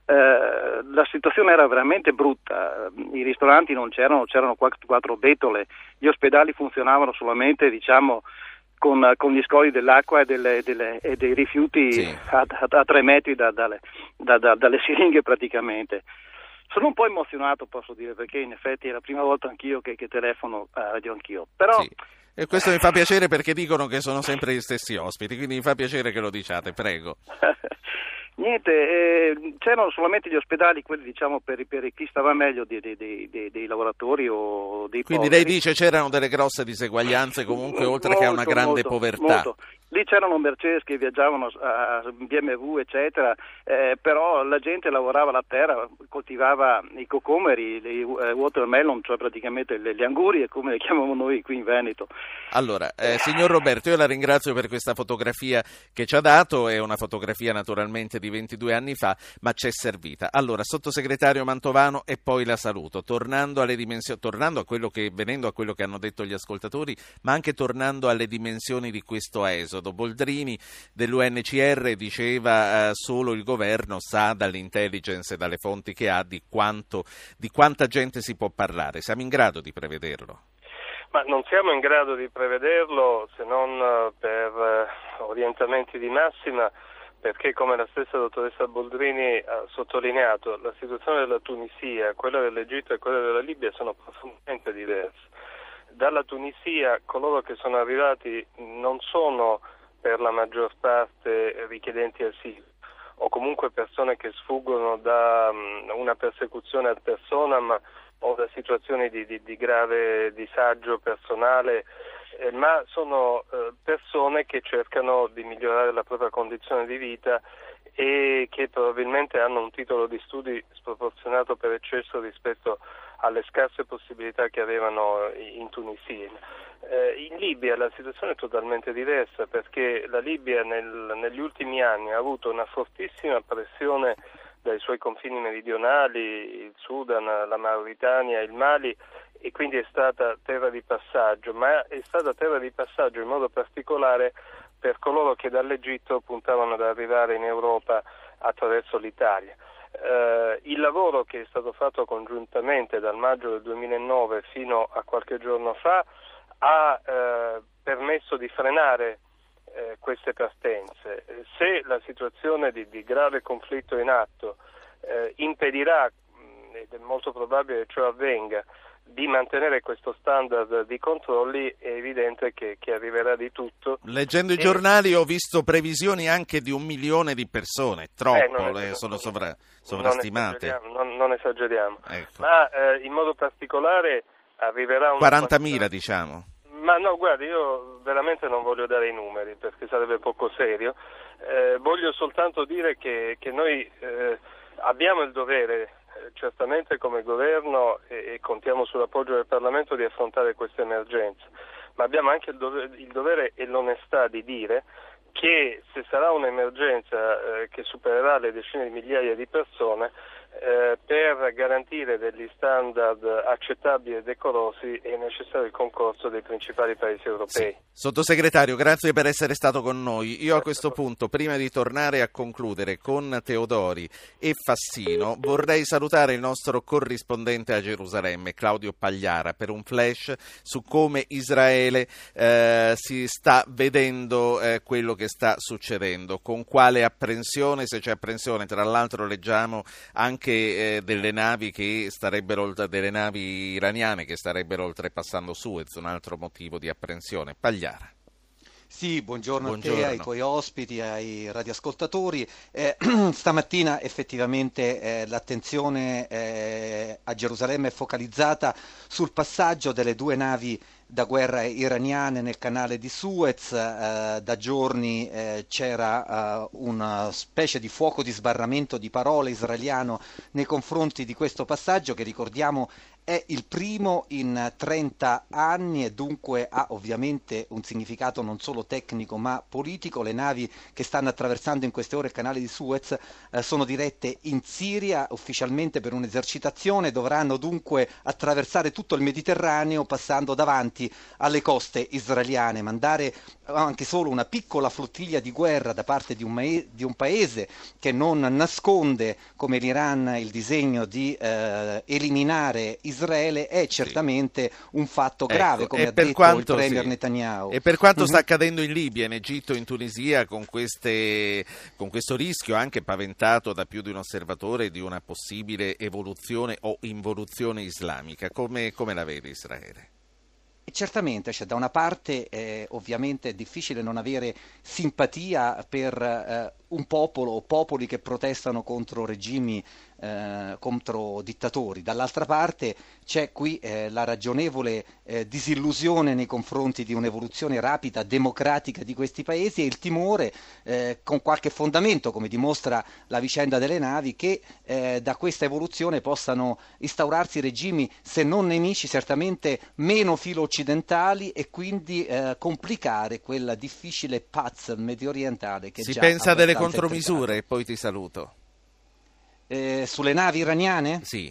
La situazione era veramente brutta, i ristoranti non c'erano quattro betole, gli ospedali funzionavano solamente, diciamo, con gli scoli dell'acqua e dei rifiuti, sì, a 3 metri dalle siringhe praticamente. Sono un po' emozionato, posso dire, perché in effetti è la prima volta anch'io che telefono a Radio Anch'io, però... Sì. E questo mi fa piacere, perché dicono che sono sempre gli stessi ospiti, quindi mi fa piacere che lo diciate, prego. Niente, c'erano solamente gli ospedali, quelli diciamo per chi stava meglio dei lavoratori o dei poveri. Quindi lei dice c'erano delle grosse diseguaglianze comunque, oltre molto, che a una grande povertà. Molto. Lì c'erano Mercedes che viaggiavano a BMW eccetera, però la gente lavorava la terra, coltivava i cocomeri, i watermelon, cioè praticamente le angurie come le chiamiamo noi qui in Veneto. Allora, signor Roberto, io la ringrazio per questa fotografia che ci ha dato, è una fotografia naturalmente di 22 anni fa, ma c'è servita. Allora, sottosegretario Mantovano, e poi la saluto, venendo a quello che hanno detto gli ascoltatori, ma anche tornando alle dimensioni di questo esodo. Boldrini dell'UNCR diceva solo il governo sa dall'intelligence e dalle fonti che ha di quanta gente si può parlare. Siamo in grado di prevederlo? Ma non siamo in grado di prevederlo se non per orientamenti di massima, perché come la stessa dottoressa Boldrini ha sottolineato, la situazione della Tunisia, quella dell'Egitto e quella della Libia sono profondamente diverse. Dalla Tunisia coloro che sono arrivati non sono per la maggior parte richiedenti asilo o comunque persone che sfuggono da una persecuzione ad personam o da situazioni di grave disagio personale, ma sono persone che cercano di migliorare la propria condizione di vita e che probabilmente hanno un titolo di studi sproporzionato per eccesso rispetto alle scarse possibilità che avevano in Tunisia. In Libia la situazione è totalmente diversa, perché la Libia negli ultimi anni ha avuto una fortissima pressione dai suoi confini meridionali, il Sudan, la Mauritania, il Mali, e quindi è stata terra di passaggio, ma è stata terra di passaggio in modo particolare per coloro che dall'Egitto puntavano ad arrivare in Europa attraverso l'Italia. Il lavoro che è stato fatto congiuntamente dal maggio del 2009 fino a qualche giorno fa ha permesso di frenare queste partenze. Se la situazione di grave conflitto in atto impedirà, ed è molto probabile che ciò avvenga, di mantenere questo standard di controlli, è evidente che arriverà di tutto. Leggendo i giornali ho visto previsioni anche di 1 milione di persone, troppo, sono sovrastimate. Non esageriamo. Ecco. Ma in modo particolare arriverà 40.000, diciamo. Ma no, guardi, io veramente non voglio dare i numeri perché sarebbe poco serio. Voglio soltanto dire che noi abbiamo il dovere, certamente come governo, e contiamo sull'appoggio del Parlamento, di affrontare questa emergenza, ma abbiamo anche il dovere e l'onestà di dire che se sarà un'emergenza che supererà le decine di migliaia di persone, per garantire degli standard accettabili e decorosi è necessario il concorso dei principali paesi europei. Sì. Sottosegretario, grazie per essere stato con noi. Io a questo punto, prima di tornare a concludere con Teodori e Fassino, vorrei salutare il nostro corrispondente a Gerusalemme, Claudio Pagliara, per un flash su come Israele si sta vedendo quello che sta succedendo, con quale apprensione, se c'è apprensione. Tra l'altro leggiamo anche delle navi iraniane che starebbero oltrepassando Suez, un altro motivo di apprensione. Pagliara. Sì, buongiorno a te, ai tuoi ospiti, ai radioascoltatori. Stamattina effettivamente l'attenzione a Gerusalemme è focalizzata sul passaggio delle 2 navi da guerra iraniane nel canale di Suez. Da giorni c'era una specie di fuoco di sbarramento di parole israeliano nei confronti di questo passaggio, che ricordiamo È il primo in 30 anni e dunque ha ovviamente un significato non solo tecnico ma politico. Le navi che stanno attraversando in queste ore il canale di Suez sono dirette in Siria ufficialmente per un'esercitazione, dovranno dunque attraversare tutto il Mediterraneo passando davanti alle coste israeliane. Mandare anche solo una piccola flottiglia di guerra da parte di un paese che non nasconde come l'Iran il disegno di eliminare Israele è certamente un fatto grave, ecco, come ha detto quanto, il premier Netanyahu. E per quanto sta accadendo in Libia, in Egitto, in Tunisia, con questo rischio anche paventato da più di un osservatore di una possibile evoluzione o involuzione islamica, come la vede Israele? Certamente, da una parte ovviamente è difficile non avere simpatia per un popolo o popoli che protestano contro regimi, contro dittatori. Dall'altra parte c'è qui la ragionevole disillusione nei confronti di un'evoluzione rapida, democratica di questi paesi e il timore con qualche fondamento, come dimostra la vicenda delle navi, che da questa evoluzione possano instaurarsi regimi se non nemici certamente meno filo-occidentali e quindi complicare quella difficile paz mediorientale che si pensa delle contromisure, e poi ti saluto. Sulle navi iraniane? Sì.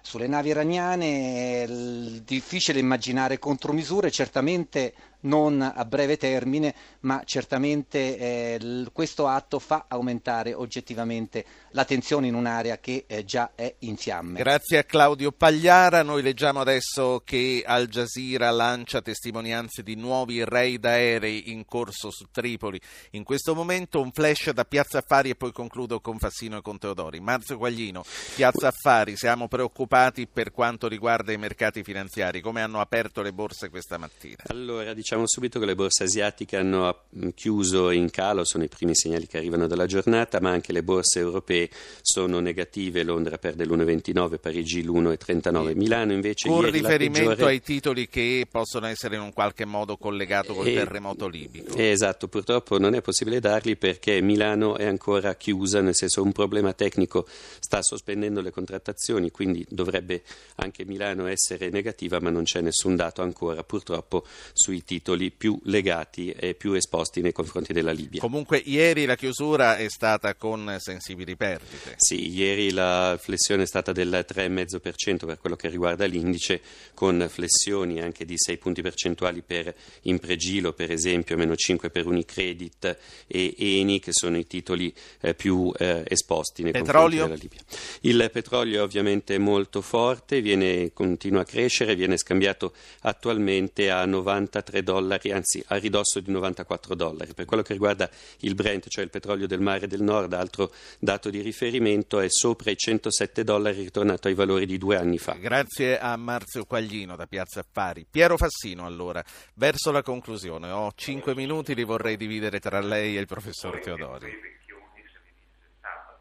Sulle navi iraniane è difficile immaginare contromisure, certamente non a breve termine, ma certamente questo atto fa aumentare oggettivamente la tensione in un'area che già è in fiamme. Grazie a Claudio Pagliara. Noi leggiamo adesso che Al Jazeera lancia testimonianze di nuovi raid aerei in corso su Tripoli. In questo momento un flash da Piazza Affari e poi concludo con Fassino e con Teodori. Marzio Quaglino, Piazza Affari, siamo preoccupati per quanto riguarda i mercati finanziari. Come hanno aperto le borse questa mattina? Allora, diciamo subito che le borse asiatiche hanno chiuso in calo, sono i primi segnali che arrivano dalla giornata, ma anche le borse europee sono negative. Londra perde l'1,29, Parigi l'1,39, Milano invece con ieri riferimento la peggiore... ai titoli che possono essere in un qualche modo collegato col terremoto libico. Esatto, purtroppo non è possibile darli perché Milano è ancora chiusa, nel senso un problema tecnico sta sospendendo le contrattazioni, quindi dovrebbe anche Milano essere negativa, ma non c'è nessun dato ancora purtroppo sui titoli più legati e più esposti nei confronti della Libia. Comunque ieri la chiusura è stata con sensibili perdite. Sì, ieri la flessione è stata del 3,5% per quello che riguarda l'indice, con flessioni anche di 6 punti percentuali per Impregilo, per esempio, meno 5 per Unicredit e Eni, che sono i titoli più esposti nei confronti della Libia. Il petrolio è ovviamente molto forte, continua a crescere, viene scambiato attualmente a $93, anzi a ridosso di $94. Per quello che riguarda il Brent, cioè il petrolio del mare del nord, altro dato di riferimento, è sopra i $107, ritornato ai valori di 2 anni fa. Grazie a Marzio Quaglino da Piazza Affari. Piero Fassino, allora, verso la conclusione, ho 5 minuti, li vorrei dividere tra lei e il professor Teodori.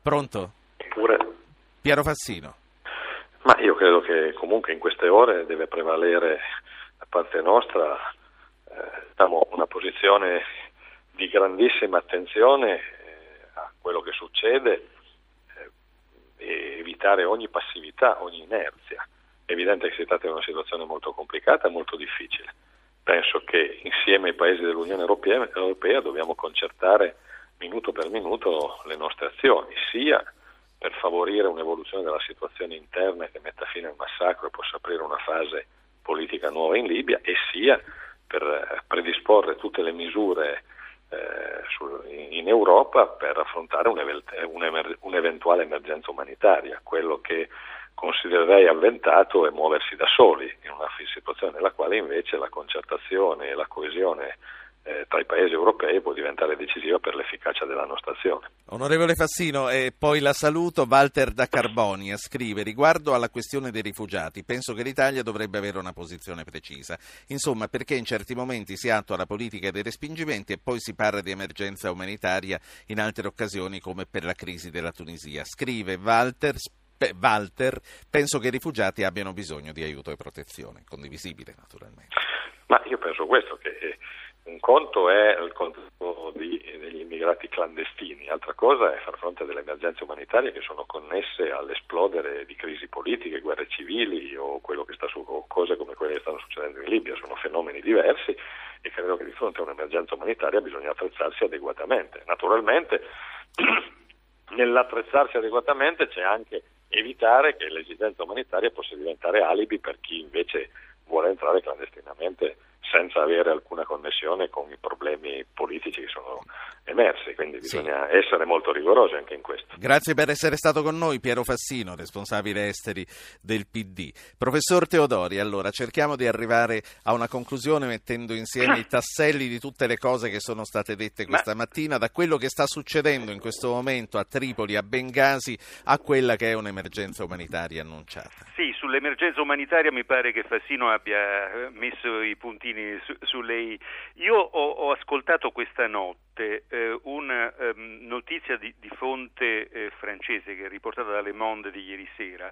Pronto? Piero Fassino. Ma io credo che comunque in queste ore deve prevalere da parte nostra una posizione di grandissima attenzione a quello che succede e evitare ogni passività, ogni inerzia. È evidente che si tratta di una situazione molto complicata e molto difficile. Penso che insieme ai paesi dell'Unione Europea dobbiamo concertare minuto per minuto le nostre azioni, sia per favorire un'evoluzione della situazione interna che metta fine al massacro e possa aprire una fase politica nuova in Libia, e sia per predisporre tutte le misure in Europa per affrontare un'eventuale emergenza umanitaria. Quello che considererei avventato è muoversi da soli in una situazione nella quale invece la concertazione e la coesione tra i paesi europei può diventare decisiva per l'efficacia della nostra azione. Onorevole Fassino, e poi la saluto. Walter da Carbonia scrive: riguardo alla questione dei rifugiati, penso che l'Italia dovrebbe avere una posizione precisa. Insomma, perché in certi momenti si attua la politica dei respingimenti e poi si parla di emergenza umanitaria in altre occasioni, come per la crisi della Tunisia. Scrive Walter, penso che i rifugiati abbiano bisogno di aiuto e protezione, condivisibile naturalmente. Ma io penso questo, che Un conto è il conto degli immigrati clandestini, altra cosa è far fronte a delle emergenze umanitarie che sono connesse all'esplodere di crisi politiche, guerre civili o quello che sta su, o cose come quelle che stanno succedendo in Libia. Sono fenomeni diversi e credo che di fronte a un'emergenza umanitaria bisogna attrezzarsi adeguatamente. Naturalmente nell'attrezzarsi adeguatamente c'è anche evitare che l'esigenza umanitaria possa diventare alibi per chi invece vuole entrare clandestinamente senza avere alcuna connessione con i problemi politici che sono emersi, quindi bisogna essere molto rigorosi anche in questo. Grazie per essere stato con noi, Piero Fassino, responsabile esteri del PD. Professor Teodori, allora cerchiamo di arrivare a una conclusione mettendo insieme i tasselli di tutte le cose che sono state dette questa mattina, da quello che sta succedendo in questo momento a Tripoli, a Bengasi, a quella che è un'emergenza umanitaria annunciata. Sì, sull'emergenza umanitaria mi pare che Fassino abbia messo i puntini su lei. Io ho ascoltato questa notte una notizia di fonte francese che è riportata da Le Monde di ieri sera,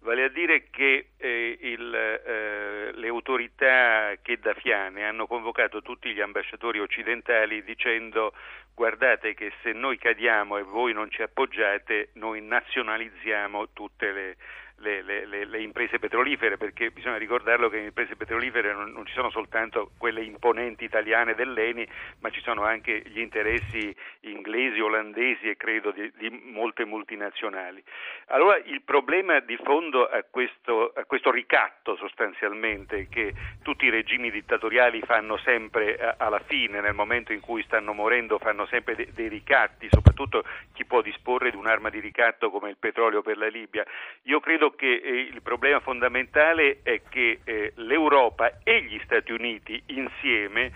vale a dire che le autorità gheddafiane hanno convocato tutti gli ambasciatori occidentali dicendo: guardate che se noi cadiamo e voi non ci appoggiate, noi nazionalizziamo tutte le imprese petrolifere, perché bisogna ricordarlo che le imprese petrolifere non ci sono soltanto quelle imponenti italiane dell'Eni, ma ci sono anche gli interessi inglesi, olandesi e credo di molte multinazionali. Allora il problema di fondo a questo ricatto sostanzialmente che tutti i regimi dittatoriali fanno sempre alla fine, nel momento in cui stanno morendo fanno sempre dei ricatti, soprattutto chi può disporre di un'arma di ricatto come il petrolio per la Libia. Io credo che il problema fondamentale è che l'Europa e gli Stati Uniti insieme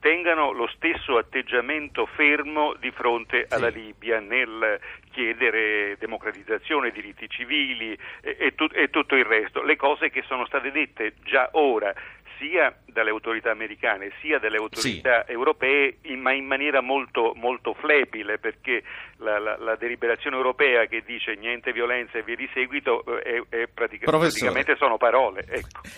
tengano lo stesso atteggiamento fermo di fronte alla Libia nel chiedere democratizzazione, diritti civili e tutto il resto, le cose che sono state dette già ora sia dalle autorità americane sia dalle autorità europee, ma in maniera molto, molto flebile, perché la deliberazione europea che dice niente violenza e via di seguito è praticamente sono parole.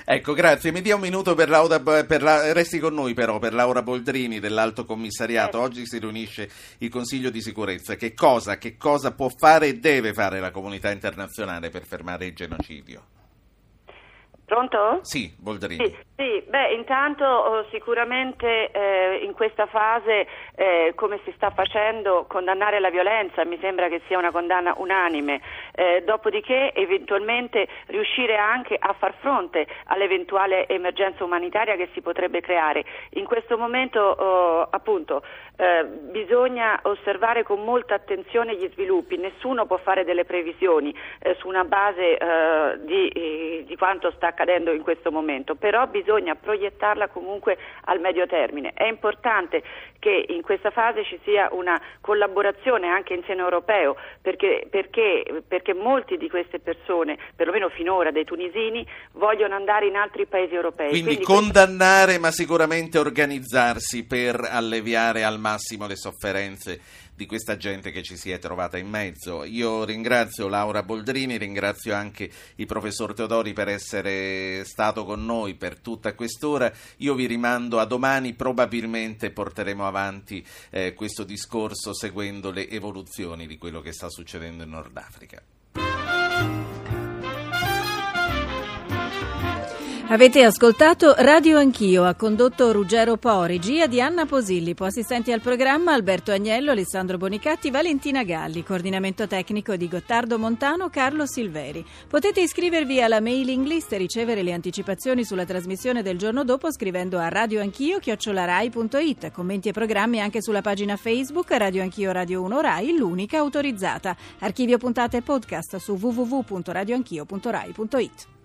Ecco, grazie. Mi dia un minuto resti con noi però per Laura Boldrini dell'Alto Commissariato. Oggi si riunisce il Consiglio di Sicurezza. Che cosa può fare e deve fare la comunità internazionale per fermare il genocidio? Pronto? Sì, Boldrini. Sì, beh, intanto sicuramente in questa fase, come si sta facendo, condannare la violenza, mi sembra che sia una condanna unanime, dopodiché eventualmente riuscire anche a far fronte all'eventuale emergenza umanitaria che si potrebbe creare. In questo momento appunto bisogna osservare con molta attenzione gli sviluppi, nessuno può fare delle previsioni su una base di quanto sta accadendo in questo momento, però bisogna proiettarla comunque al medio termine. È importante che in questa fase ci sia una collaborazione anche in seno europeo, perché molti di queste persone, perlomeno finora dei tunisini, vogliono andare in altri paesi europei. Quindi condannare, ma sicuramente organizzarsi per alleviare al massimo le sofferenze di questa gente che ci si è trovata in mezzo. Io ringrazio Laura Boldrini, ringrazio anche il professor Teodori per essere stato con noi per tutta quest'ora. Io vi rimando a domani, probabilmente porteremo avanti questo discorso seguendo le evoluzioni di quello che sta succedendo in Nord Africa. Avete ascoltato Radio Anch'io, ha condotto Ruggero Po, regia di Anna Posillipo, assistenti al programma Alberto Agnello, Alessandro Bonicatti, Valentina Galli, coordinamento tecnico di Gottardo Montano, Carlo Silveri. Potete iscrivervi alla mailing list e ricevere le anticipazioni sulla trasmissione del giorno dopo scrivendo a radioanchio@rai.it. Commenti e programmi anche sulla pagina Facebook Radio Anch'io Radio 1 Rai, l'unica autorizzata. Archivio puntate e podcast su www.radioanchio.rai.it.